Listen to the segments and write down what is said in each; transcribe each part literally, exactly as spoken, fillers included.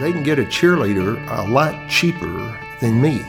They can get a cheerleader a lot cheaper than me.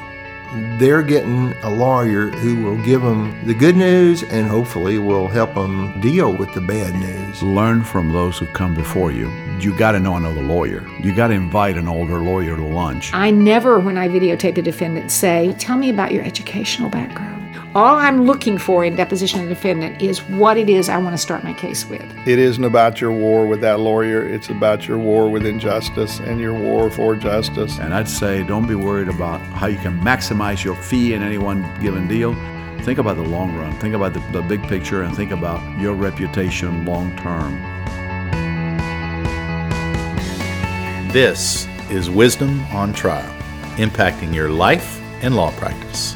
They're getting a lawyer who will give them the good news and hopefully will help them deal with the bad news. Learn from those who come before you. You got to know another lawyer. You got to invite an older lawyer to lunch. I never, when I videotape the defendant, say, tell me about your educational background. All I'm looking for in deposition of the defendant is what it is I want to start my case with. It isn't about your war with that lawyer. It's about your war with injustice and your war for justice. And I'd say don't be worried about how you can maximize your fee in any one given deal. Think about the long run. Think about the, the big picture and think about your reputation long term. This is Wisdom on Trial, impacting your life and law practice.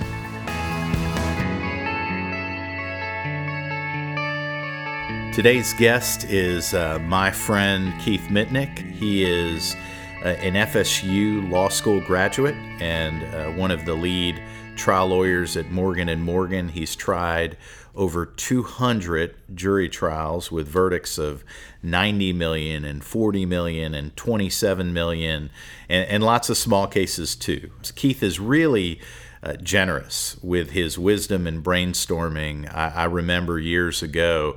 Today's guest is uh, my friend Keith Mitnick. He is uh, an F S U law school graduate and uh, one of the lead trial lawyers at Morgan and Morgan. He's tried over two hundred jury trials with verdicts of ninety million and forty million and twenty-seven million and, and lots of small cases too. So Keith is really Uh, generous with his wisdom and brainstorming. I, I remember years ago,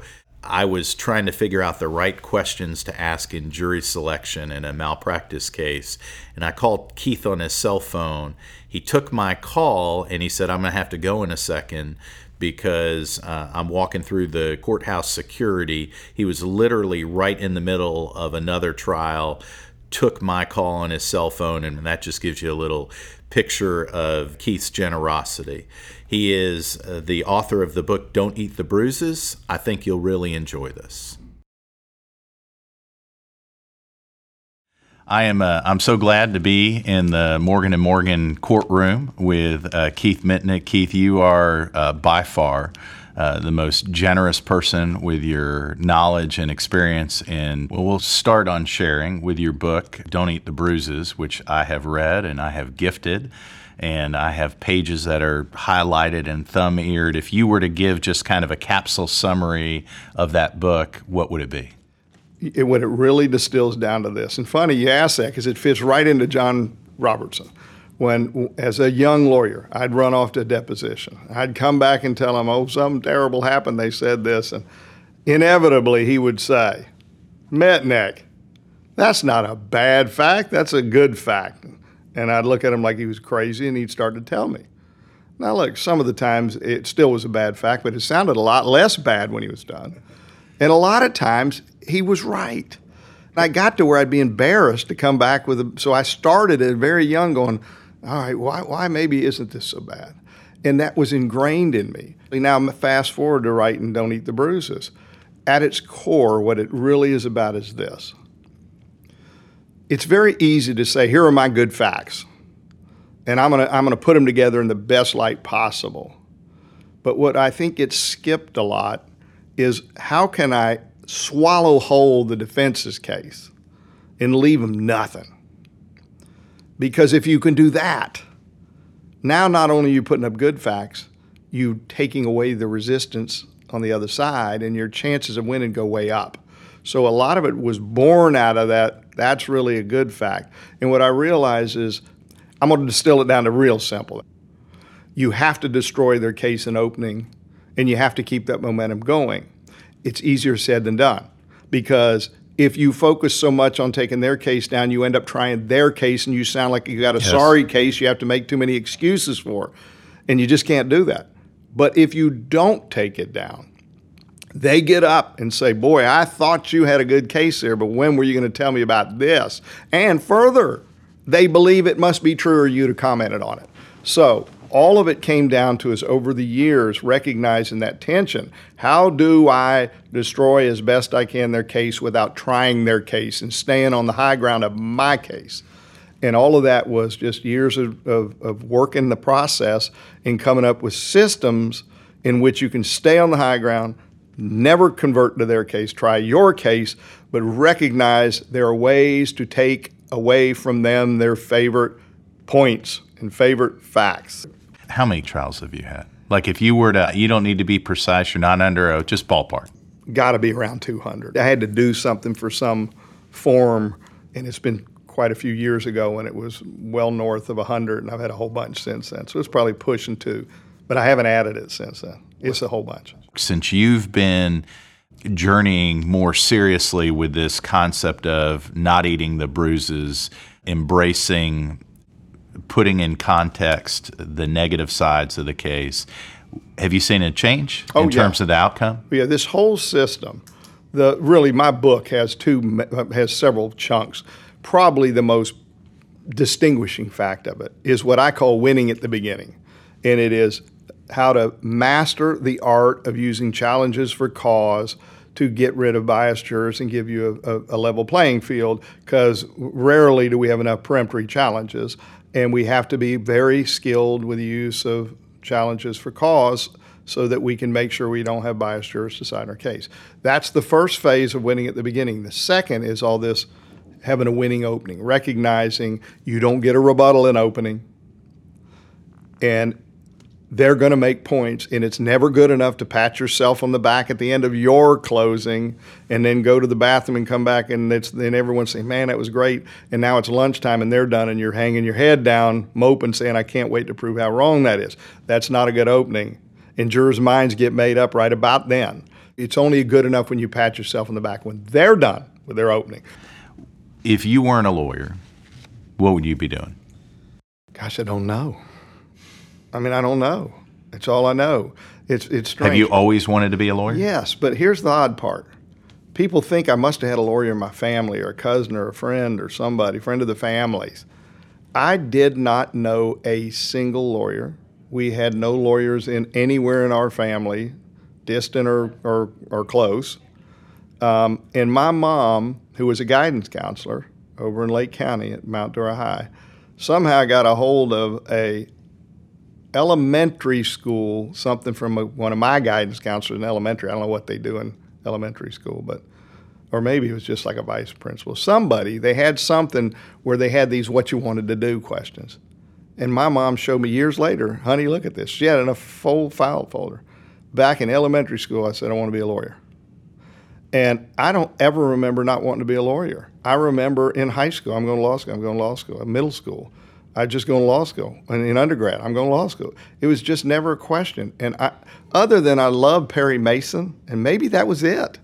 I was trying to figure out the right questions to ask in jury selection in a malpractice case. And I called Keith on his cell phone. He took my call and he said, I'm going to have to go in a second because uh, I'm walking through the courthouse security. He was literally right in the middle of another trial, took my call on his cell phone, and that just gives you a little picture of Keith's generosity. He is uh, the author of the book, Don't Eat the Bruises. I think you'll really enjoy this. I am, uh, I'm so glad to be in the Morgan and Morgan courtroom with uh, Keith Mitnick. Keith, you are uh, by far Uh, the most generous person with your knowledge and experience. And well, we'll start on sharing with your book, Don't Eat the Bruises, which I have read and I have gifted. And I have pages that are highlighted and thumb-eared. If you were to give just kind of a capsule summary of that book, what would it be? It, what it really distills down to this. And funny you ask that because it fits right into John Robertson. When, as a young lawyer, I'd run off to a deposition. I'd come back and tell him, oh, something terrible happened. They said this. And inevitably, he would say, Mitnick, that's not a bad fact. That's a good fact. And I'd look at him like he was crazy, and he'd start to tell me. Now, look, some of the times it still was a bad fact, but it sounded a lot less bad when he was done. And a lot of times, he was right. And I got to where I'd be embarrassed to come back with a, so I started at very young going, all right, why, why maybe isn't this so bad? And that was ingrained in me. Now fast forward to writing Don't Eat the Bruises. At its core, what it really is about is this. It's very easy to say, here are my good facts, and I'm gonna, I'm gonna put them together in the best light possible. But what I think gets skipped a lot is how can I swallow whole the defense's case and leave them nothing? Because if you can do that, now not only are you putting up good facts, you're taking away the resistance on the other side, and your chances of winning go way up. So a lot of it was born out of that. That's really a good fact. And what I realize is I'm going to distill it down to real simple. You have to destroy their case in opening, and you have to keep that momentum going. It's easier said than done, because if you focus so much on taking their case down, you end up trying their case, and you sound like you got a yes. sorry case you have to make too many excuses for, and you just can't do that. But if you don't take it down, they get up and say, boy, I thought you had a good case there, but when were you going to tell me about this? And further, they believe it must be true or you'd have commented on it. So all of it came down to us over the years recognizing that tension. How do I destroy as best I can their case without trying their case and staying on the high ground of my case? And all of that was just years of, of, of working the process and coming up with systems in which you can stay on the high ground, never convert to their case, try your case, but recognize there are ways to take away from them their favorite points and favorite facts. How many trials have you had? Like if you were to, you don't need to be precise, you're not under oath, just ballpark. Got to be around two hundred. I had to do something for some form, and it's been quite a few years ago when it was well north of one hundred, and I've had a whole bunch since then. So it's probably pushing two, but I haven't added it since then. It's a whole bunch. Since you've been journeying more seriously with this concept of not eating the bruises, embracing, putting in context the negative sides of the case, have you seen a change oh, in yeah. terms of the outcome? Yeah, this whole system. The, really, my book has two has several chunks. Probably the most distinguishing fact of it is what I call winning at the beginning, and it is how to master the art of using challenges for cause to get rid of biased jurors and give you a, a, a level playing field, because rarely do we have enough peremptory challenges, and we have to be very skilled with the use of challenges for cause so that we can make sure we don't have biased jurors decide our case. That's the first phase of winning at the beginning. The second is all this having a winning opening, recognizing you don't get a rebuttal in opening, and they're going to make points, and it's never good enough to pat yourself on the back at the end of your closing and then go to the bathroom and come back, and it's, then everyone's saying, man, that was great, and now it's lunchtime and they're done, and you're hanging your head down, moping, saying, I can't wait to prove how wrong that is. That's not a good opening. And jurors' minds get made up right about then. It's only good enough when you pat yourself on the back when they're done with their opening. If you weren't a lawyer, what would you be doing? Gosh, I don't know. I mean, I don't know. That's all I know. It's it's strange. Have you always wanted to be a lawyer? Yes, but here's the odd part. People think I must have had a lawyer in my family or a cousin or a friend or somebody, friend of the family's. I did not know a single lawyer. We had no lawyers in anywhere in our family, distant or or, or close. Um, and my mom, who was a guidance counselor over in Lake County at Mount Dora High, somehow got a hold of a elementary school, something from a, one of my guidance counselors in elementary. I don't know what they do in elementary school, but or maybe it was just like a vice principal. Somebody, they had something where they had these what you wanted to do questions. And my mom showed me years later, honey, look at this. She had in a full file folder. Back in elementary school, I said, I want to be a lawyer. And I don't ever remember not wanting to be a lawyer. I remember in high school, I'm going to law school, I'm going to law school. In middle school, I just going to law school. And in undergrad, I'm going to law school. It was just never a question. And I, other than I loved Perry Mason, and maybe that was it.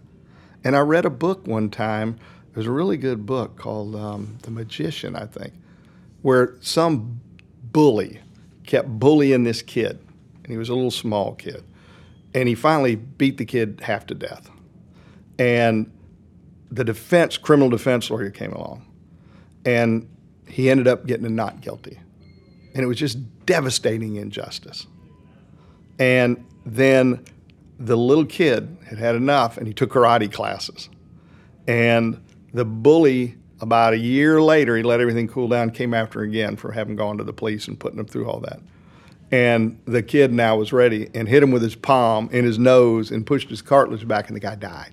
And I read a book one time. It was a really good book called um, The Magician, I think, where some bully kept bullying this kid, and he was a little small kid, and he finally beat the kid half to death, and the defense criminal defense lawyer came along, and he ended up getting a not guilty, and it was just devastating injustice. And then the little kid had had enough, and he took karate classes, and the bully, about a year later, he let everything cool down, came after him again for having gone to the police and putting him through all that. And the kid now was ready and hit him with his palm in his nose and pushed his cartilage back, and the guy died.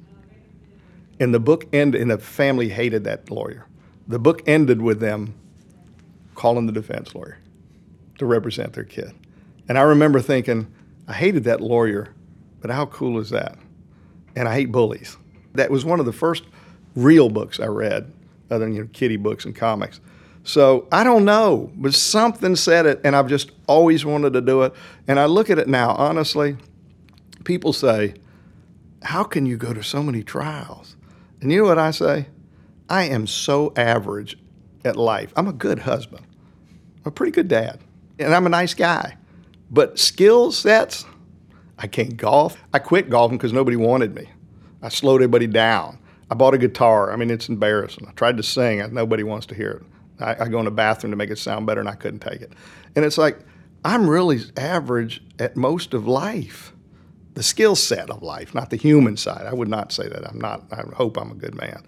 And the book ended, and the family hated that lawyer. The book ended with them calling the defense lawyer to represent their kid. And I remember thinking, I hated that lawyer, but how cool is that? And I hate bullies. That was one of the first real books I read, other than, you know, kiddie books and comics. So I don't know, but something said it, and I've just always wanted to do it. And I look at it now, honestly, people say, how can you go to so many trials? And you know what I say? I am so average at life. I'm a good husband. I'm a pretty good dad, and I'm a nice guy. But skill sets, I can't golf. I quit golfing because nobody wanted me. I slowed everybody down. I bought a guitar. I mean, it's embarrassing. I tried to sing. Nobody wants to hear it. I, I go in the bathroom to make it sound better, and I couldn't take it. And it's like, I'm really average at most of life, the skill set of life, not the human side. I would not say that. I'm not. I hope I'm a good man.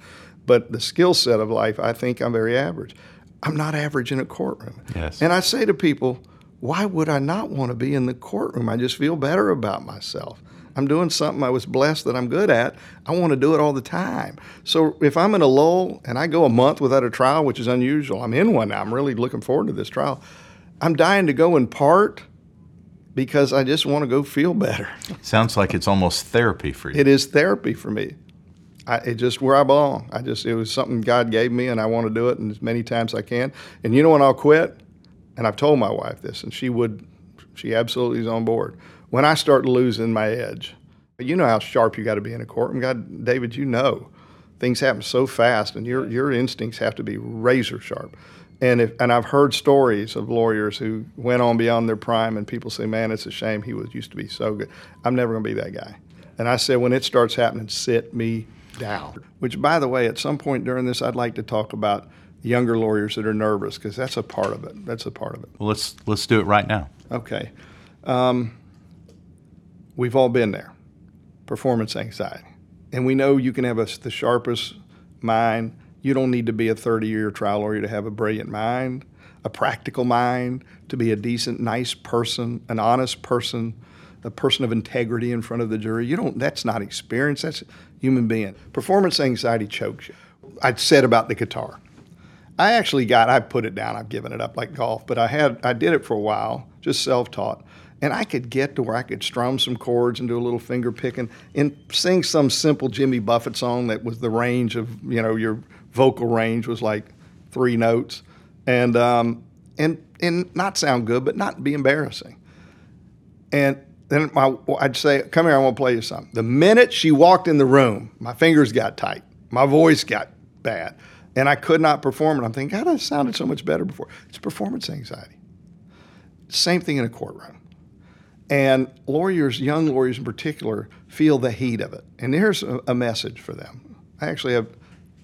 But the skill set of life, I think I'm very average. I'm not average in a courtroom. Yes. And I say to people, why would I not want to be in the courtroom? I just feel better about myself. I'm doing something I was blessed that I'm good at. I want to do it all the time. So if I'm in a lull and I go a month without a trial, which is unusual, I'm in one now. I'm really looking forward to this trial. I'm dying to go in part because I just want to go feel better. Sounds like it's almost therapy for you. It is therapy for me. I, it just where I belong. I just it was something God gave me, and I want to do it, and as many times I can. And you know when I'll quit, and I've told my wife this, and she would, she absolutely is on board. When I start losing my edge, you know how sharp you got to be in a courtroom. God, David, you know, things happen so fast, and your your instincts have to be razor sharp. And if, and I've heard stories of lawyers who went on beyond their prime, and people say, man, it's a shame he was used to be so good. I'm never going to be that guy. And I said, when it starts happening, sit me down. Which, by the way, at some point during this, I'd like to talk about younger lawyers that are nervous, because that's a part of it. That's a part of it. Well, let's let's do it right now. Okay. Um, we've all been there. Performance anxiety. And we know you can have a, the sharpest mind. You don't need to be a thirty-year trial lawyer to have a brilliant mind, a practical mind, to be a decent, nice person, an honest person, a person of integrity in front of the jury. You don't. That's not experience. That's human being. Performance anxiety chokes you. I said about the guitar. I actually got, I put it down. I've given it up like golf, but I had, I did it for a while, just self-taught. And I could get to where I could strum some chords and do a little finger picking and sing some simple Jimmy Buffett song that was the range of, you know, your vocal range was like three notes, and um, and and not sound good, but not be embarrassing. And then my, I'd say, come here, I want to play you something. The minute she walked in the room, my fingers got tight. My voice got bad. And I could not perform. And I'm thinking, God, I sounded so much better before. It's performance anxiety. Same thing in a courtroom. And lawyers, young lawyers in particular, feel the heat of it. And here's a, a message for them. I actually have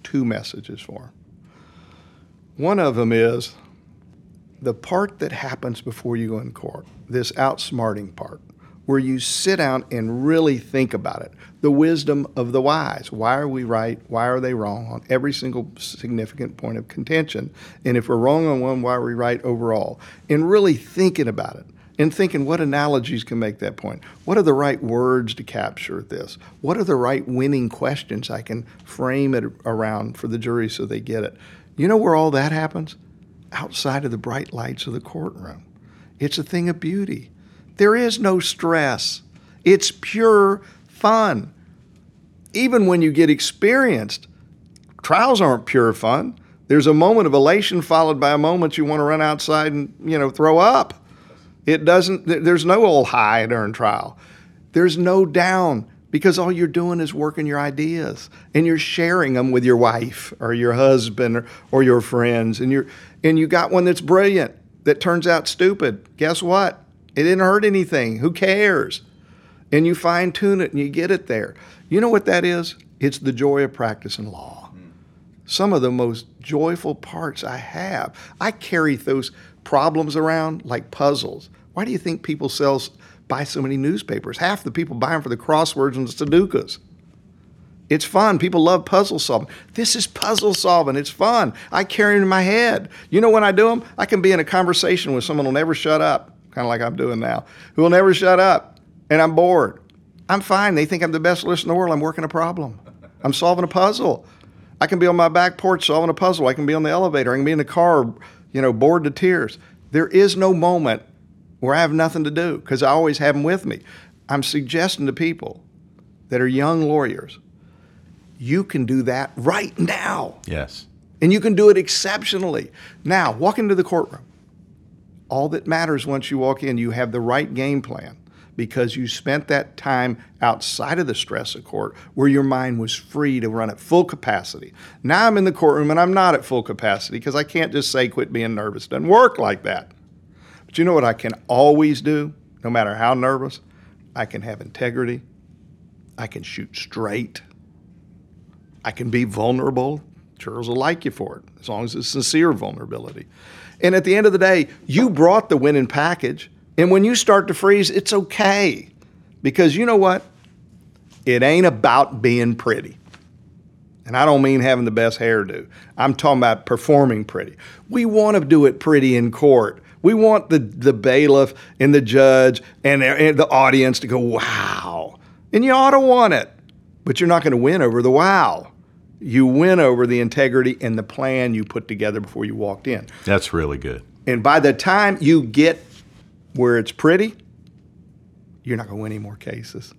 two messages for them. One of them is the part that happens before you go in court, this outsmarting part, where you sit down and really think about it. The wisdom of the wise. Why are we right? Why are they wrong on every single significant point of contention? And if we're wrong on one, why are we right overall? And really thinking about it. And thinking what analogies can make that point. What are the right words to capture this? What are the right winning questions I can frame it around for the jury so they get it? You know where all that happens? Outside of the bright lights of the courtroom. It's a thing of beauty. There is no stress. It's pure fun. Even when you get experienced, trials aren't pure fun. There's a moment of elation followed by a moment you want to run outside and, you know, throw up. It doesn't, there's no old high during trial. There's no down, because all you're doing is working your ideas, and you're sharing them with your wife or your husband or, or your friends. And you're, and you got one that's brilliant that turns out stupid. Guess what? It didn't hurt anything. Who cares? And you fine tune it and you get it there. You know what that is? It's the joy of practicing law. Some of the most joyful parts I have. I carry those problems around like puzzles. Why do you think people sell, buy so many newspapers? Half the people buy them for the crosswords and the Sudokus. It's fun. People love puzzle solving. This is puzzle solving. It's fun. I carry them in my head. You know when I do them? I can be in a conversation with someone who'll never shut up, kind of like I'm doing now, who will never shut up, and I'm bored. I'm fine. They think I'm the best listener in the world. I'm working a problem. I'm solving a puzzle. I can be on my back porch solving a puzzle. I can be on the elevator. I can be in the car, you know, bored to tears. There is no moment where I have nothing to do, because I always have them with me. I'm suggesting to people that are young lawyers, you can do that right now. Yes. And you can do it exceptionally. Now, walk into the courtroom. All that matters once you walk in, you have the right game plan, because you spent that time outside of the stress of court where your mind was free to run at full capacity. Now I'm in the courtroom and I'm not at full capacity, because I can't just say quit being nervous. It doesn't work like that. But you know what I can always do, no matter how nervous? I can have integrity. I can shoot straight. I can be vulnerable. Jurors will like you for it, as long as it's sincere vulnerability. And at the end of the day, you brought the winning package. And when you start to freeze, it's okay. Because you know what? It ain't about being pretty. And I don't mean having the best hairdo. I'm talking about performing pretty. We want to do it pretty in court. We want the, the bailiff and the judge and, and the audience to go, wow. And you ought to want it. But you're not going to win over the wow. You win over the integrity and the plan you put together before you walked in. That's really good. And by the time you get where it's pretty, you're not going to win any more cases.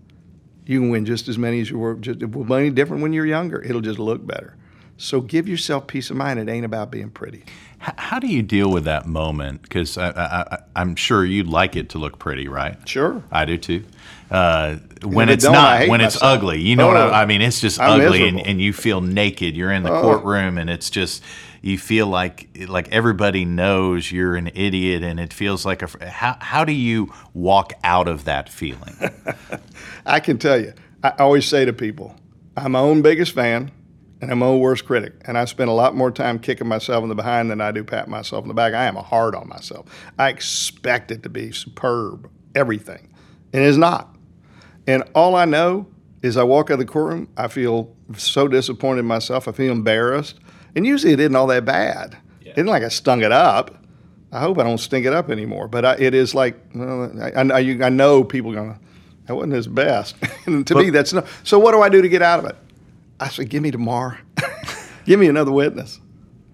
You can win just as many as you were, just many different when you're younger. It'll just look better. So give yourself peace of mind. It ain't about being pretty. How, how do you deal with that moment? Because I, I, I'm sure you'd like it to look pretty, right? Sure. I do too. Uh, when it's not, when myself. It's ugly. You know oh, what I, I mean? It's just I'm ugly and, and you feel naked. You're in the oh. courtroom and it's just, you feel like like everybody knows you're an idiot and it feels like a... How, how do you walk out of that feeling? I can tell you. I always say to people, I'm my own biggest fan. And I'm my own worst critic. And I spend a lot more time kicking myself in the behind than I do patting myself in the back. I am hard on myself. I expect it to be superb, everything. And it's not. And all I know is I walk out of the courtroom, I feel so disappointed in myself. I feel embarrassed. And usually it isn't all that bad. Yeah. It isn't like I stung it up. I hope I don't stink it up anymore. But I, it is like, well, I, I, you, I know people are going to, that wasn't his best. And to but, me, that's not. So what do I do to get out of it? I said, give me tomorrow. Give me another witness.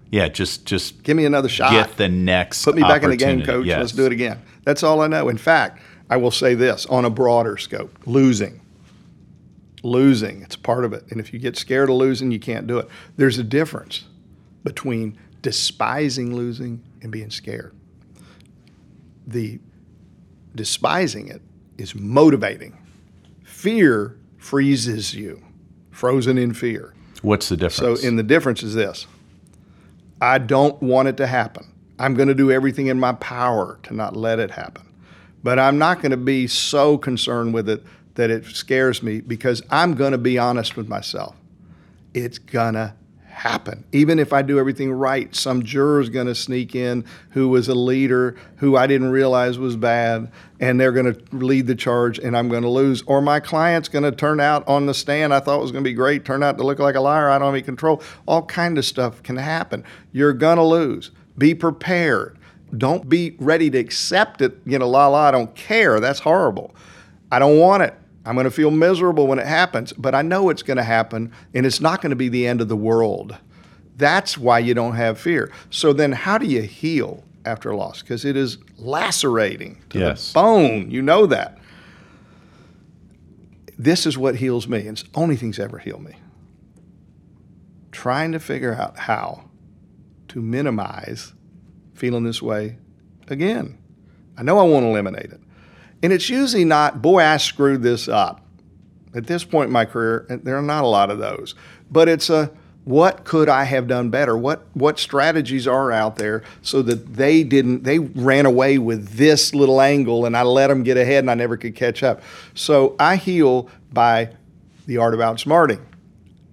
Yeah, just just give me another shot. Get the next Put me back in the game, coach. Yes. Let's do it again. That's all I know. In fact, I will say this on a broader scope, losing. Losing, it's part of it. And if you get scared of losing, you can't do it. There's a difference between despising losing and being scared. The despising it is motivating. Fear freezes you. Frozen in fear. What's the difference? So, and the difference is this. I don't want it to happen. I'm going to do everything in my power to not let it happen. But I'm not going to be so concerned with it that it scares me because I'm going to be honest with myself. It's going to happen. Even if I do everything right, some juror's going to sneak in who was a leader who I didn't realize was bad, and they're going to lead the charge, and I'm going to lose. Or my client's going to turn out on the stand I thought was going to be great, turn out to look like a liar. I don't have any control. All kind of stuff can happen. You're going to lose. Be prepared. Don't be ready to accept it. You know, la la, I don't care. That's horrible. I don't want it. I'm going to feel miserable when it happens, but I know it's going to happen, and it's not going to be the end of the world. That's why you don't have fear. So then how do you heal after a loss? Because it is lacerating to yes. the bone. You know that. This is what heals me, and it's the only thing's ever healed me. Trying to figure out how to minimize feeling this way again. I know I want to eliminate it. And it's usually not, boy, I screwed this up. At this point in my career, there are not a lot of those. But it's a, what could I have done better? What what strategies are out there so that they didn't, they ran away with this little angle and I let them get ahead and I never could catch up. So I heal by the art of outsmarting.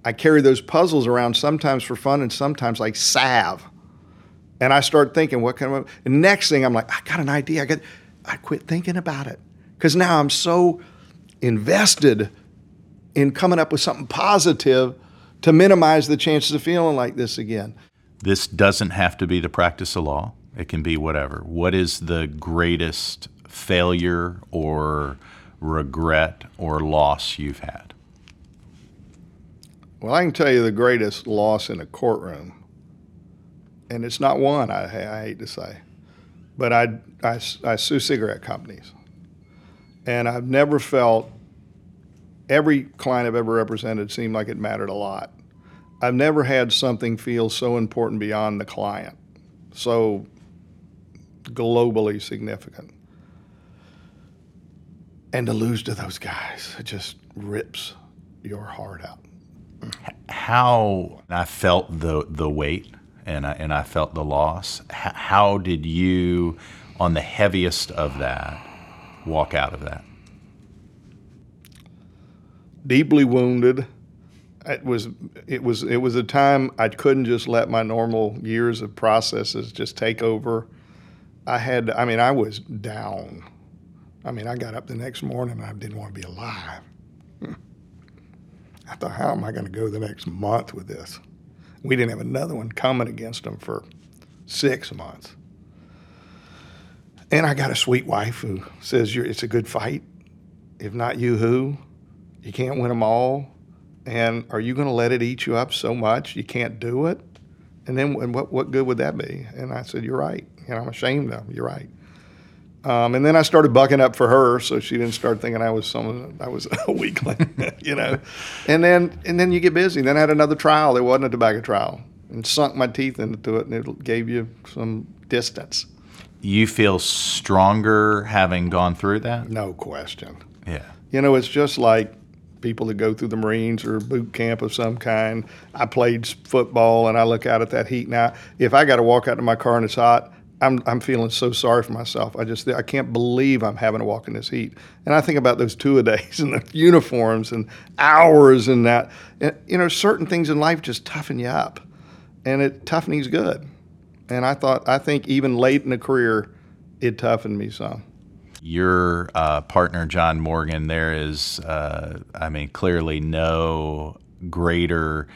I carry those puzzles around sometimes for fun and sometimes like salve. And I start thinking, what kind of, and next thing I'm like, I got an idea, I got I quit thinking about it because now I'm so invested in coming up with something positive to minimize the chances of feeling like this again. This doesn't have to be the practice of law. It can be whatever. What is the greatest failure or regret or loss you've had? Well, I can tell you the greatest loss in a courtroom, and it's not one, I, I hate to say. But I, I, I sue cigarette companies. And I've never felt, every client I've ever represented seemed like it mattered a lot. I've never had something feel so important beyond the client, so globally significant. And to lose to those guys, it just rips your heart out. How I felt the, the weight. And I, and I felt the loss. H- how did you, on the heaviest of that, walk out of that? Deeply wounded. It was it was it was a time I couldn't just let my normal years of processes just take over. I had I mean I was down. I mean I got up the next morning and I didn't want to be alive. I thought, how am I going to go the next month with this? We didn't have another one coming against them for six months. And I got a sweet wife who says, You're, it's a good fight. If not you, who? You can't win them all. And are you going to let it eat you up so much you can't do it? And then and what, what good would that be? And I said, you're right. And I'm ashamed of them. You're right. Um, and then I started bucking up for her, so she didn't start thinking I was some I was a weakling, you know. And then and then you get busy. Then I had another trial. It wasn't a tobacco trial, and sunk my teeth into it, and it gave you some distance. You feel stronger having gone through that? No question. Yeah. You know, it's just like people that go through the Marines or boot camp of some kind. I played football, and I look out at that heat now. If I got to walk out to my car and it's hot, I'm I'm feeling so sorry for myself. I just I can't believe I'm having to walk in this heat. And I think about those two-a-days and the uniforms and hours and that. And, you know, certain things in life just toughen you up, and it toughening's good. And I thought I think even late in the career, it toughened me some. Your uh, partner John Morgan, there is uh, I mean clearly no greater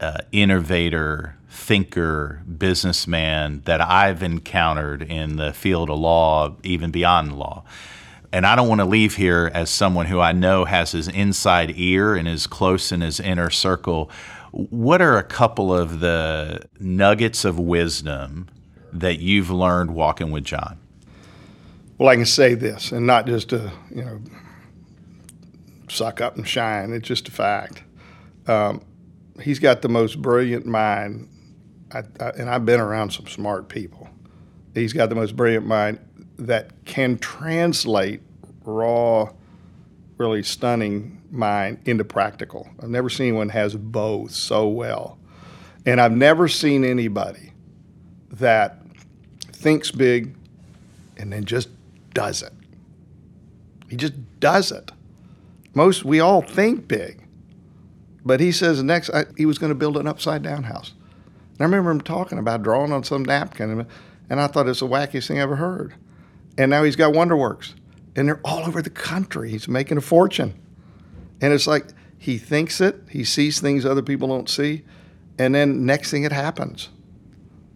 uh, innovator, thinker, businessman that I've encountered in the field of law, even beyond law. And I don't want to leave here as someone who I know has his inside ear and is close in his inner circle. What are a couple of the nuggets of wisdom that you've learned walking with John? Well, I can say this, and not just to, you know, suck up and shine. It's just a fact. Um, he's got the most brilliant mind. I, I, and I've been around some smart people. He's got the most brilliant mind that can translate raw, really stunning mind into practical. I've never seen one has both so well. And I've never seen anybody that thinks big and then just does it. He just does it. Most, we all think big. But he says next, I, he was going to build an upside-down house. And I remember him talking about drawing on some napkin, and, and I thought it's the wackiest thing I ever heard. And now he's got Wonderworks, and they're all over the country. He's making a fortune. And it's like he thinks it, he sees things other people don't see, and then next thing it happens.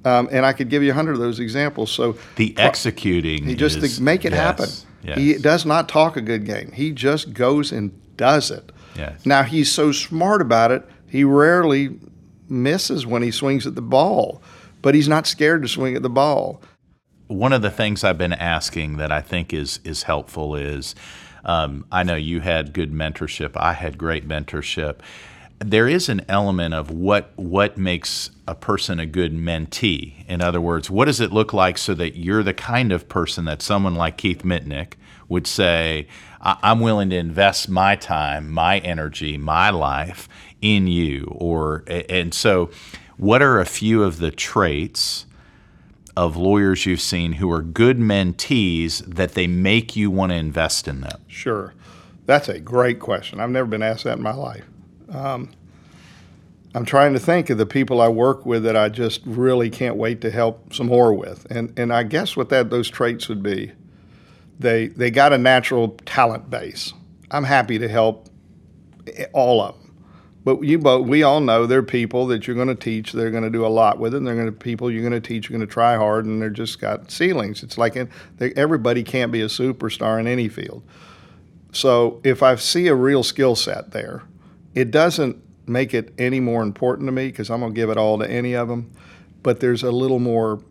Um, and I could give you a hundred of those examples. So the executing he just is, make it yes, happen. Yes. He does not talk a good game. He just goes and does it. Yes. Now, he's so smart about it, he rarely misses when he swings at the ball, but he's not scared to swing at the ball. One of the things I've been asking that I think is is helpful is, um, I know you had good mentorship. I had great mentorship. There is an element of what what makes a person a good mentee. In other words, what does it look like so that you're the kind of person that someone like Keith Mitnick would say, I'm willing to invest my time, my energy, my life in you. Or and so what are a few of the traits of lawyers you've seen who are good mentees that they make you want to invest in them? Sure. That's a great question. I've never been asked that in my life. Um, I'm trying to think of the people I work with that I just really can't wait to help some more with. And and I guess what that those traits would be, they they got a natural talent base. I'm happy to help all of them. But you both, we all know there are people that you're going to teach, they're going to do a lot with it, and they're going to people you're going to teach, you're going to try hard, and they're just got ceilings. It's like in, they, everybody can't be a superstar in any field. So if I see a real skill set there, it doesn't make it any more important to me because I'm going to give it all to any of them. But there's a little more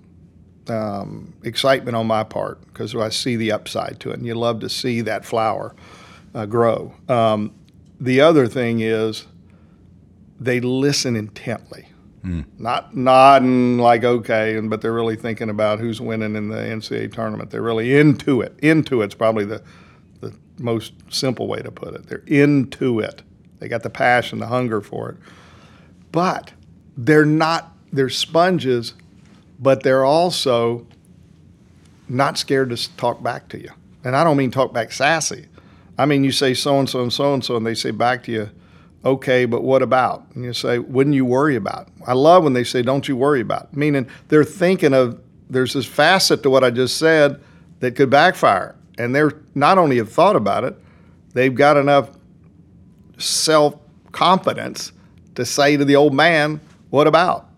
um, excitement on my part because I see the upside to it. And you love to see that flower uh, grow. Um, the other thing is they listen intently. Mm. Not nodding like, okay, but they're really thinking about who's winning in the N C A A tournament. They're really into it. Into it's probably the, the most simple way to put it. They're into it. They got the passion, the hunger for it. But they're not, they're sponges, but they're also not scared to talk back to you. And I don't mean talk back sassy. I mean, you say so-and-so and so-and-so, and they say back to you, okay, but what about? And you say, wouldn't you worry about? I love when they say, don't you worry about. Meaning they're thinking of, there's this facet to what I just said that could backfire. And they're not only have thought about it, they've got enough self-confidence to say to the old man, what about?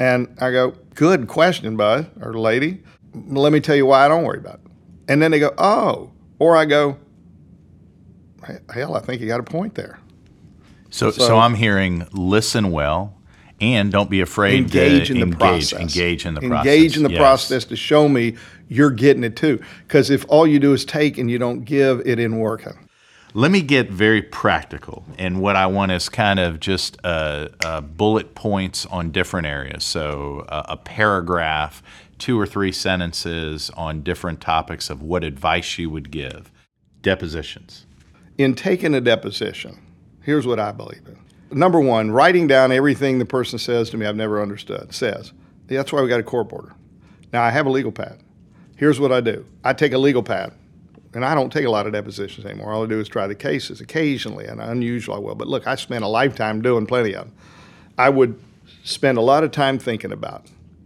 And I go, good question, bud, or lady. Let me tell you why I don't worry about it. And then they go, oh. Or I go, hell, I think you got a point there. So, so, so I'm hearing listen well And don't be afraid engage to in the engage, process. Engage in the engage process. Engage in the yes. process to show me you're getting it too. Because if all you do is take and you don't give, it isn't working. Let me get very practical. And what I want is kind of just uh, uh, bullet points on different areas. So uh, a paragraph, two or three sentences on different topics of what advice you would give. Depositions. In taking a deposition, here's what I believe in. Number one, writing down everything the person says to me I've never understood, says. That's why we got a court order. Now, I have a legal pad. Here's what I do. I take a legal pad, and I don't take a lot of depositions anymore. All I do is try the cases occasionally, and unusual I will. But look, I spent a lifetime doing plenty of them. I would spend a lot of time thinking about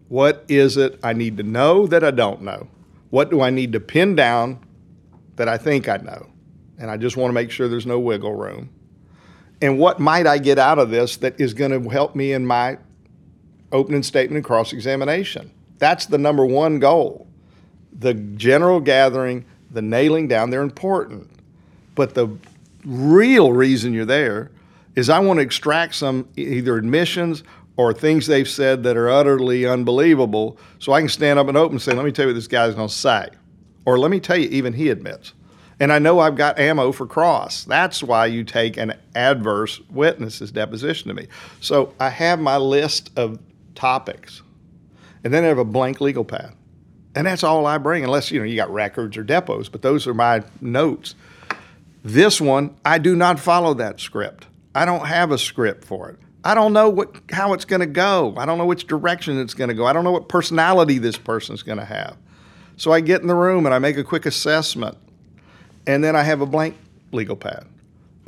what is it I need to know that I don't know? What do I need to pin down that I think I know? And I just want to make sure there's no wiggle room. And what might I get out of this that is going to help me in my opening statement and cross-examination? That's the number one goal. The general gathering, the nailing down, they're important. But the real reason you're there is I want to extract some either admissions or things they've said that are utterly unbelievable, so I can stand up and open and say, let me tell you what this guy's going to say. Or let me tell you, even he admits. And I know I've got ammo for cross. That's why you take an adverse witness's deposition to me. So I have my list of topics, and then I have a blank legal pad. And that's all I bring, unless, you know, you got records or depots, but those are my notes. This one, I do not follow that script. I don't have a script for it. I don't know what how it's going to go. I don't know which direction it's going to go. I don't know what personality this person's going to have. So I get in the room and I make a quick assessment. And then I have a blank legal pad.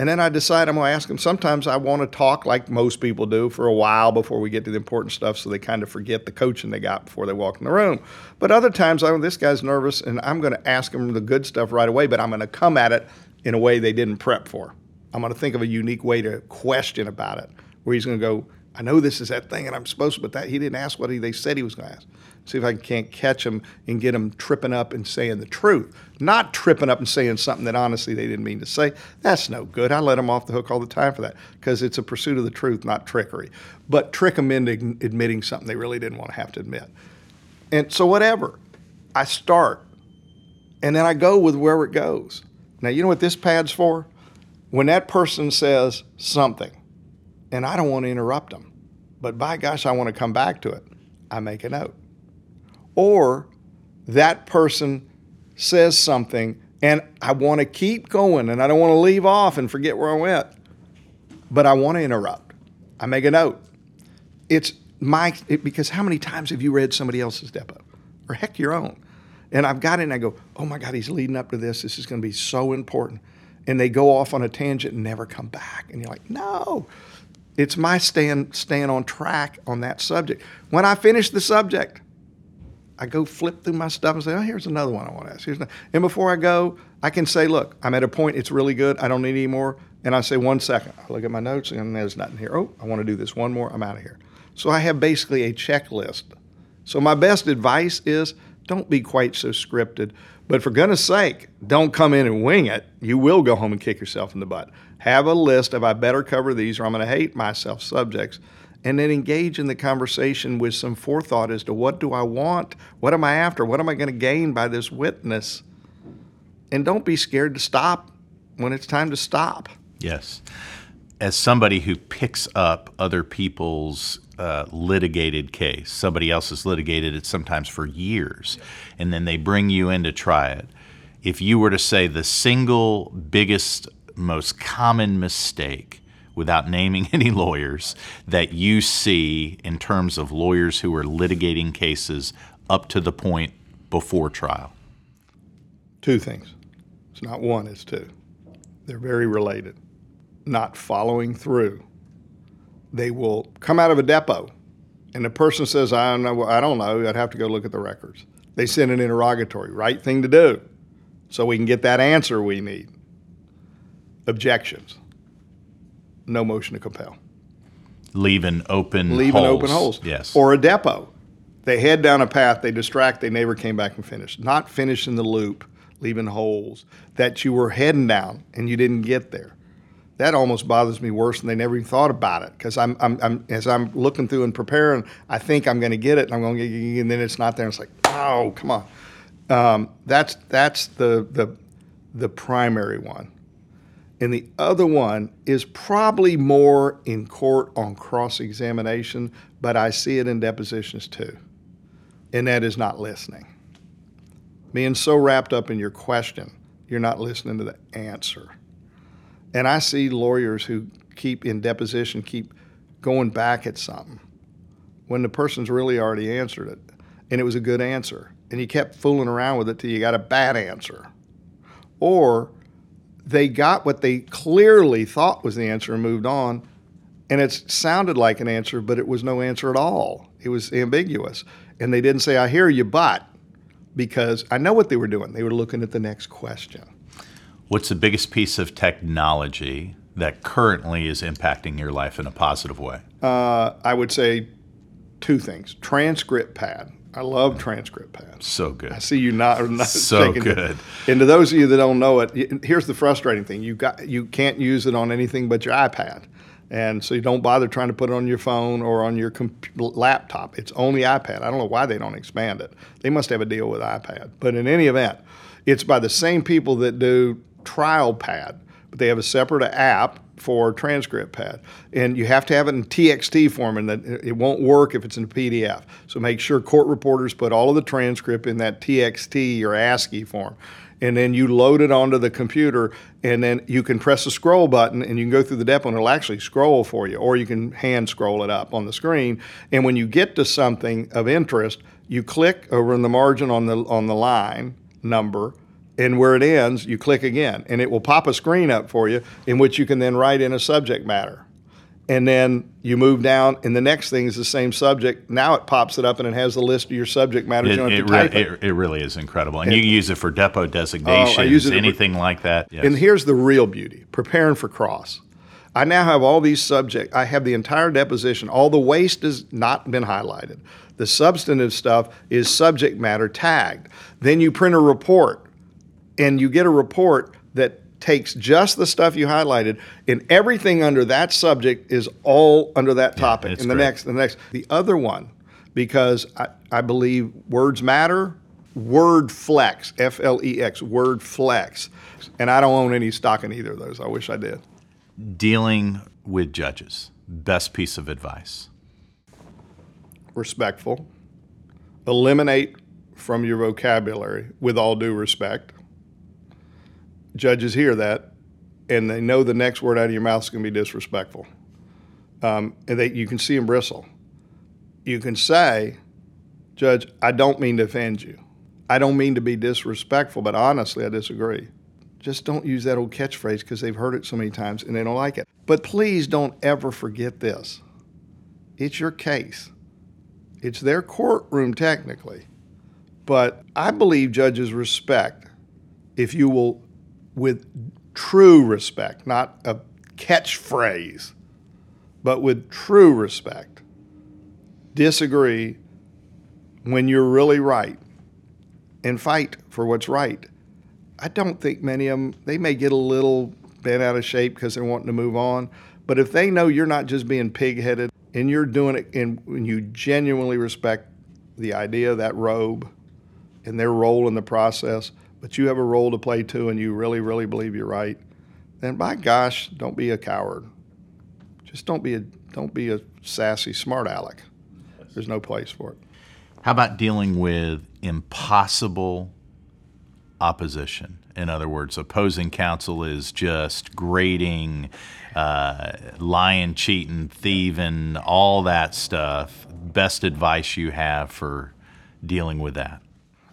And then I decide I'm going to ask them. Sometimes I want to talk like most people do for a while before we get to the important stuff so they kind of forget the coaching they got before they walk in the room. But other times, oh, this guy's nervous, and I'm going to ask him the good stuff right away, but I'm going to come at it in a way they didn't prep for. I'm going to think of a unique way to question about it where he's going to go, I know this is that thing and I'm supposed to, but that he didn't ask what he, they said he was going to ask. See if I can't catch them and get them tripping up and saying the truth. Not tripping up and saying something that honestly they didn't mean to say. That's no good. I let them off the hook all the time for that because it's a pursuit of the truth, not trickery. But trick them into admitting something they really didn't want to have to admit. And so whatever, I start and then I go with wherever it goes. Now, you know what this pad's for? When that person says something, and I don't want to interrupt them, but by gosh, I want to come back to it, I make a note. Or that person says something, and I want to keep going, and I don't want to leave off and forget where I went, but I want to interrupt. I make a note. It's my it, because how many times have you read somebody else's depo? Or heck, your own. And I've got it, and I go, oh, my God, he's leading up to this. This is going to be so important. And they go off on a tangent and never come back. And you're like, no. It's my stand, stand on track on that subject. When I finish the subject, I go flip through my stuff and say, oh, here's another one I want to ask. Here's another. And before I go, I can say, look, I'm at a point, it's really good, I don't need any more. And I say, one second. I look at my notes and there's nothing here. Oh, I want to do this one more, I'm out of here. So I have basically a checklist. So my best advice is don't be quite so scripted. But for goodness sake, don't come in and wing it. You will go home and kick yourself in the butt. Have a list of I better cover these or I'm going to hate myself subjects, and then engage in the conversation with some forethought as to what do I want? What am I after? What am I going to gain by this witness? And don't be scared to stop when it's time to stop. Yes. As somebody who picks up other people's uh, litigated case, somebody else has litigated it sometimes for years, and then they bring you in to try it. If you were to say the single biggest most common mistake, without naming any lawyers, that you see in terms of lawyers who are litigating cases up to the point before trial? Two things. It's not one, it's two. They're very related. Not following through. They will come out of a depo, and the person says, I don't know, I don't know. I'd have to go look at the records. They send an interrogatory, right thing to do, so we can get that answer we need. Objections. No motion to compel. Leaving open Leaving holes. open holes. Yes. Or a depo. They head down a path, they distract, they never came back and finished. Not finishing the loop, leaving holes that you were heading down and you didn't get there. that almost bothers me worse than they never even thought about it. Because I'm, I'm, I'm, as I'm looking through and preparing, I think I'm going to get it, and I'm going to get it, and then it's not there. It's like, oh, come on. Um, that's that's the the the primary one, and the other one is probably more in court on cross-examination, but I see it in depositions too, and that is not listening. Being so wrapped up in your question, you're not listening to the answer. And I see lawyers who keep in deposition, keep going back at something when the person's really already answered it. And it was a good answer. And you kept fooling around with it till you got a bad answer. Or they got what they clearly thought was the answer and moved on. And it sounded like an answer, but it was no answer at all. It was ambiguous. And they didn't say, I hear you, but, because I know what they were doing. They were looking at the next question. What's the biggest piece of technology that currently is impacting your life in a positive way? Uh, I would say two things. Transcript Pad. I love Transcript Pad. So good. I see you not, not so taking good. It. And to those of you that don't know it, here's the frustrating thing. You got you can't use it on anything but your iPad. And so you don't bother trying to put it on your phone or on your comp- laptop. It's only iPad. I don't know why they don't expand it. They must have a deal with iPad. But in any event, it's by the same people that do Trial Pad, but they have a separate app for Transcript Pad. And you have to have it in T X T form, and that it won't work if it's in P D F. So make sure court reporters put all of the transcript in that T X T or ASCII form. And then you load it onto the computer, and then you can press the scroll button, and you can go through the depot, and it'll actually scroll for you, or you can hand scroll it up on the screen. And when you get to something of interest, you click over in the margin on the on the line number, and where it ends, you click again, and it will pop a screen up for you in which you can then write in a subject matter. And then you move down, and the next thing is the same subject. Now it pops it up, and it has the list of your subject matter. It, you don't have to re- type it. It, it really is incredible. And it, you can use it for depot designations, oh, I use it anything for, like that. Yes. And here's the real beauty, preparing for cross. I now have all these subjects. I have the entire deposition. All the waste has not been highlighted. The substantive stuff is subject matter tagged. Then you print a report, and you get a report that takes just the stuff you highlighted, and everything under that subject is all under that topic. Yeah, and the great. next, the next, the other one, because I, I believe words matter. Word Flex, F L E X, Word Flex, and I don't own any stock in either of those. I wish I did. Dealing with judges, best piece of advice. Respectful. Eliminate from your vocabulary, with all due respect. Judges hear that, and they know the next word out of your mouth is going to be disrespectful. Um, and they, you can see them bristle. You can say, Judge, I don't mean to offend you. I don't mean to be disrespectful, but honestly, I disagree. Just don't use that old catchphrase because they've heard it so many times and they don't like it. But please don't ever forget this. It's your case. It's their courtroom technically. But I believe judges respect if you will, with true respect, not a catchphrase, but with true respect, disagree when you're really right and fight for what's right. I don't think many of them, they may get a little bent out of shape because they're wanting to move on, but if they know you're not just being pig-headed and you're doing it and you genuinely respect the idea of that robe and their role in the process, but you have a role to play too, and you really, really believe you're right, then by gosh, don't be a coward. Just don't be a don't be a sassy smart aleck. There's no place for it. How about dealing with impossible opposition? In other words, opposing counsel is just grating, uh, lying, cheating, thieving, all that stuff. Best advice you have for dealing with that?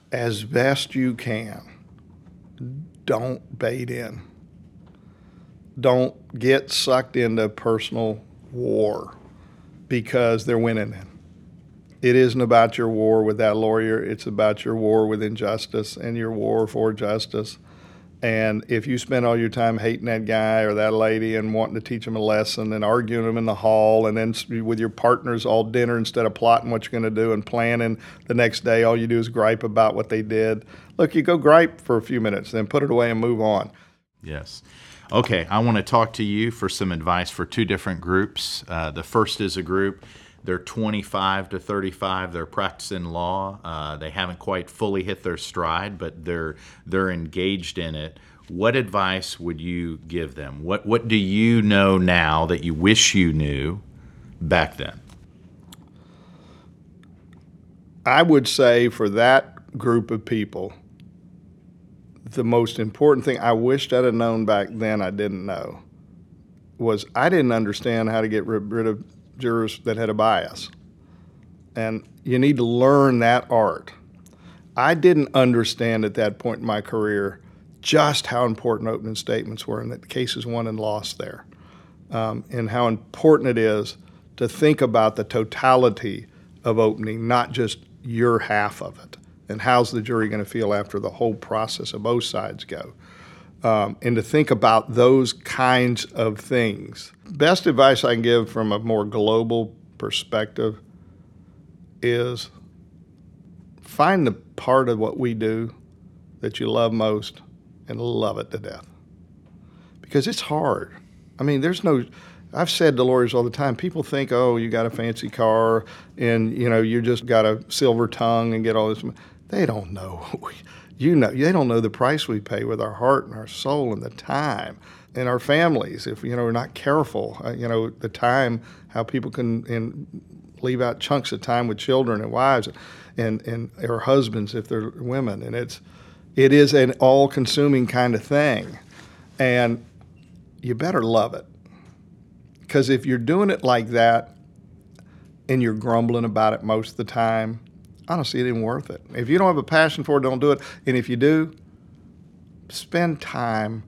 As best you can. Don't bait in. Don't get sucked into personal war because they're winning it. It isn't about your war with that lawyer. It's about your war with injustice and your war for justice. And if you spend all your time hating that guy or that lady and wanting to teach them a lesson and arguing them in the hall and then with your partners all dinner instead of plotting what you're going to do and planning the next day, all you do is gripe about what they did. Look, you go gripe for a few minutes, then put it away and move on. Yes. Okay, I want to talk to you for some advice for two different groups. Uh, the first is a group, they're twenty-five to thirty-five, they're practicing law, uh, they haven't quite fully hit their stride, but they're they're engaged in it. What advice would you give them? What what do you know now that you wish you knew back then? I would say for that group of people, the most important thing I wished I'd have known back then I didn't know was I didn't understand how to get rid of jurors that had a bias. And you need to learn that art. I didn't understand at that point in my career just how important opening statements were and that cases won and lost there, um, and how important it is to think about the totality of opening, not just your half of it, and how's the jury going to feel after the whole process of both sides go, um, and to think about those kinds of things. Best advice I can give from a more global perspective is find the part of what we do that you love most and love it to death, because it's hard. I mean, there's no... I've said to lawyers all the time, people think, oh, you got a fancy car and, you know, you just got a silver tongue and get all this. They don't know. You know, they don't know the price we pay with our heart and our soul and the time and our families. If, you know, we're not careful, uh, you know, the time, how people can and leave out chunks of time with children and wives and, and or husbands if they're women. And it's, it is an all-consuming kind of thing. And you better love it. Because if you're doing it like that and you're grumbling about it most of the time, I don't see it even worth it. If you don't have a passion for it, don't do it. And if you do, spend time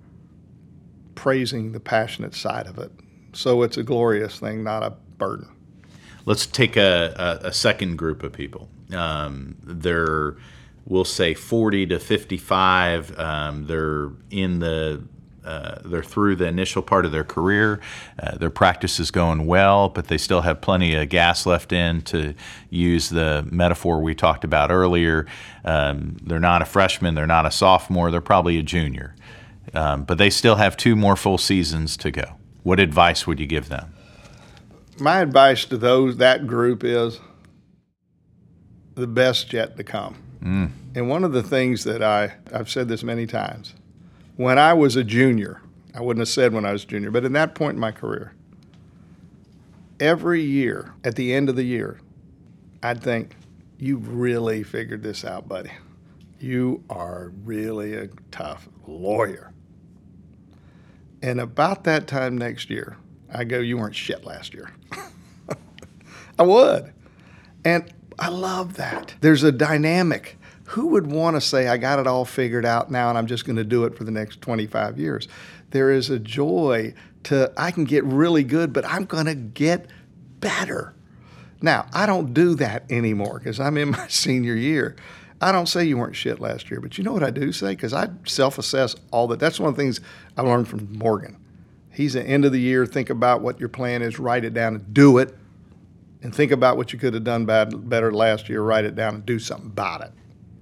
praising the passionate side of it. So it's a glorious thing, not a burden. Let's take a, a, a second group of people. Um, they're, we'll say, forty to fifty-five. Um, they're in the... Uh, they're through the initial part of their career, uh, their practice is going well, but they still have plenty of gas left in, to use the metaphor we talked about earlier. Um, they're not a freshman, they're not a sophomore, they're probably a junior. Um, but they still have two more full seasons to go. What advice would you give them? My advice to those, that group, is the best yet to come. Mm. And one of the things that I, I've said this many times, when I was a junior, I wouldn't have said when I was a junior, but at that point in my career, every year, at the end of the year, I'd think, you've really figured this out, buddy. You are really a tough lawyer. And about that time next year, I go, you weren't shit last year. I would. And I love that. There's a dynamic. Who would want to say, I got it all figured out now and I'm just going to do it for the next twenty-five years? There is a joy to, I can get really good, but I'm going to get better. Now, I don't do that anymore because I'm in my senior year. I don't say you weren't shit last year, but you know what I do say? Because I self-assess all that. That's one of the things I learned from Morgan. He's at the end of the year, think about what your plan is, write it down and do it. And think about what you could have done bad, better last year, write it down and do something about it.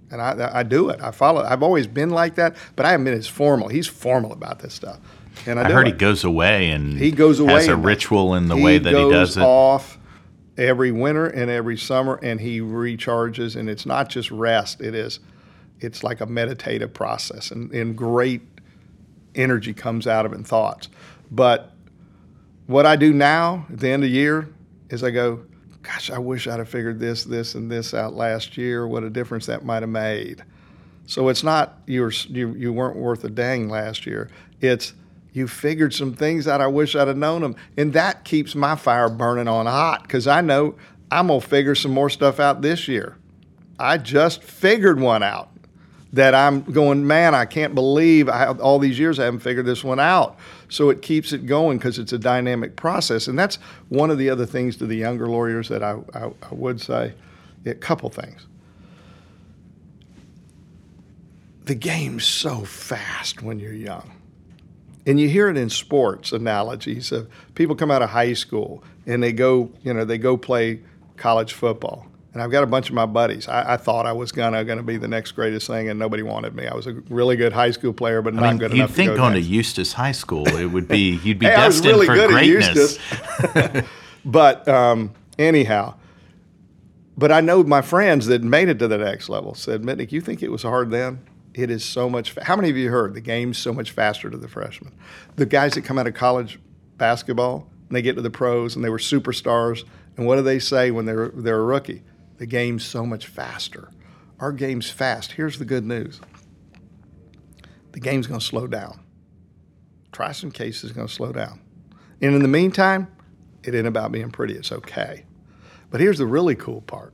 And I, I do it. I follow it. I've always been like that, but I haven't been as formal. He's formal about this stuff. And I, I do heard it. He goes away and he goes away has a ritual in the way that he does it. He goes off every winter and every summer, and he recharges. And it's not just rest. It is, it's like a meditative process, and, and great energy comes out of it and thoughts. But what I do now at the end of the year is I go, gosh, I wish I'd have figured this, this, and this out last year. What a difference that might have made. So it's not you were, you, you weren't worth a dang last year. It's you figured some things out I wish I'd have known them. And that keeps my fire burning on hot because I know I'm going to figure some more stuff out this year. I just figured one out that I'm going, man, I can't believe I, all these years I haven't figured this one out. So it keeps it going because it's a dynamic process. And that's one of the other things to the younger lawyers that I, I, I would say. A couple things. The game's so fast when you're young. And you hear it in sports analogies. Of people come out of high school and they go, you know, they go play college football. And I've got a bunch of my buddies. I, I thought I was gonna gonna be the next greatest thing, and nobody wanted me. I was a really good high school player, but I not mean, good enough to go. You'd think going next. to Eustis High School, it would be you'd be hey, destined really for greatness. But um, anyhow, but I know my friends that made it to the next level said, "Mitnick, you think it was hard then? It is so much. Fa- How many of you heard the game's so much faster to the freshmen? The guys that come out of college basketball and they get to the pros and they were superstars, and what do they say when they're they're a rookie?" The game's so much faster. Our game's fast. Here's the good news. The game's going to slow down. Try some cases is going to slow down. And in the meantime, it ain't about being pretty. It's okay. But here's the really cool part.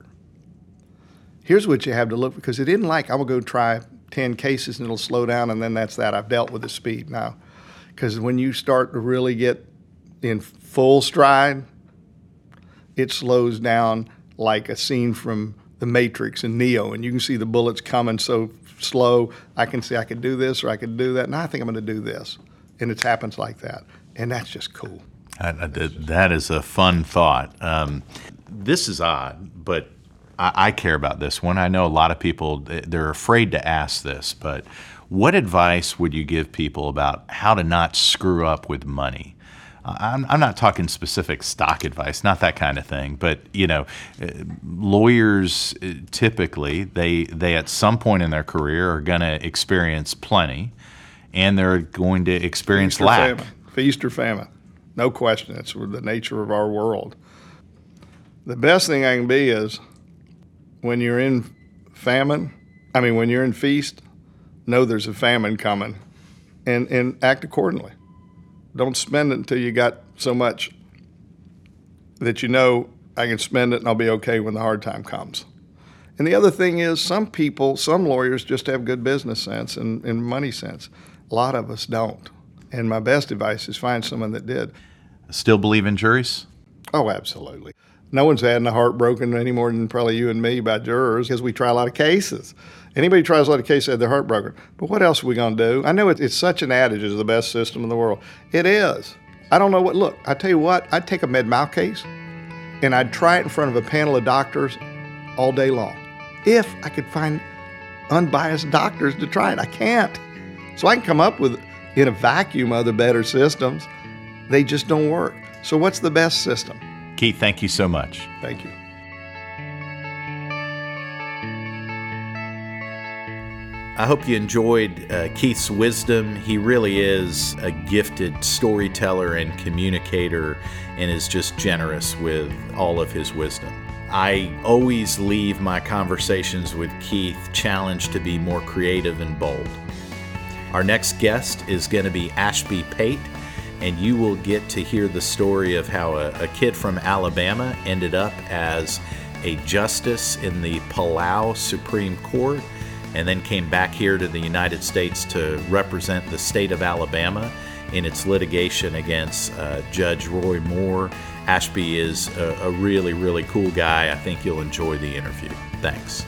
Here's what you have to look for, because it isn't like I'm going to go try ten cases and it'll slow down and then that's that. I've dealt with the speed now. Because when you start to really get in full stride, it slows down like a scene from The Matrix and Neo, and you can see the bullets coming so slow. I can see I could do this or I could do that, and I think I'm going to do this. And it happens like that, and that's just cool. I, I, that's that, just that cool. is a fun thought. Um, this is odd, but I, I care about this one. I know a lot of people, they're afraid to ask this, but what advice would you give people about how to not screw up with money? I'm, I'm not talking specific stock advice, not that kind of thing. But, you know, lawyers typically, they, they at some point in their career are going to experience plenty, and they're going to experience Feast lack. Or Feast or famine. No question. It's the nature of our world. The best thing I can be is when you're in famine, I mean, when you're in feast, know there's a famine coming and, and act accordingly. Don't spend it until you got so much that you know I can spend it and I'll be okay when the hard time comes. And the other thing is some people, some lawyers just have good business sense and, and money sense. A lot of us don't. And my best advice is find someone that did. Still believe in juries? Oh, absolutely. No one's had a heart broken any more than probably you and me by jurors, because we try a lot of cases. Anybody who tries a lot of cases had their heart broken. But what else are we going to do? I know it, it's such an adage, it's the best system in the world. It is. I don't know what, look, I tell you what, I'd take a med-mal case and I'd try it in front of a panel of doctors all day long. If I could find unbiased doctors to try it, I can't. So I can come up with, in a vacuum, other better systems. They just don't work. So what's the best system? Keith, thank you so much. Thank you. I hope you enjoyed uh, Keith's wisdom. He really is a gifted storyteller and communicator, and is just generous with all of his wisdom. I always leave my conversations with Keith challenged to be more creative and bold. Our next guest is going to be Ashby Pate, and you will get to hear the story of how a, a kid from Alabama ended up as a justice in the Palau Supreme Court, and then came back here to the United States to represent the state of Alabama in its litigation against uh, Judge Roy Moore. Ashby is a, a really, really cool guy. I think you'll enjoy the interview. Thanks.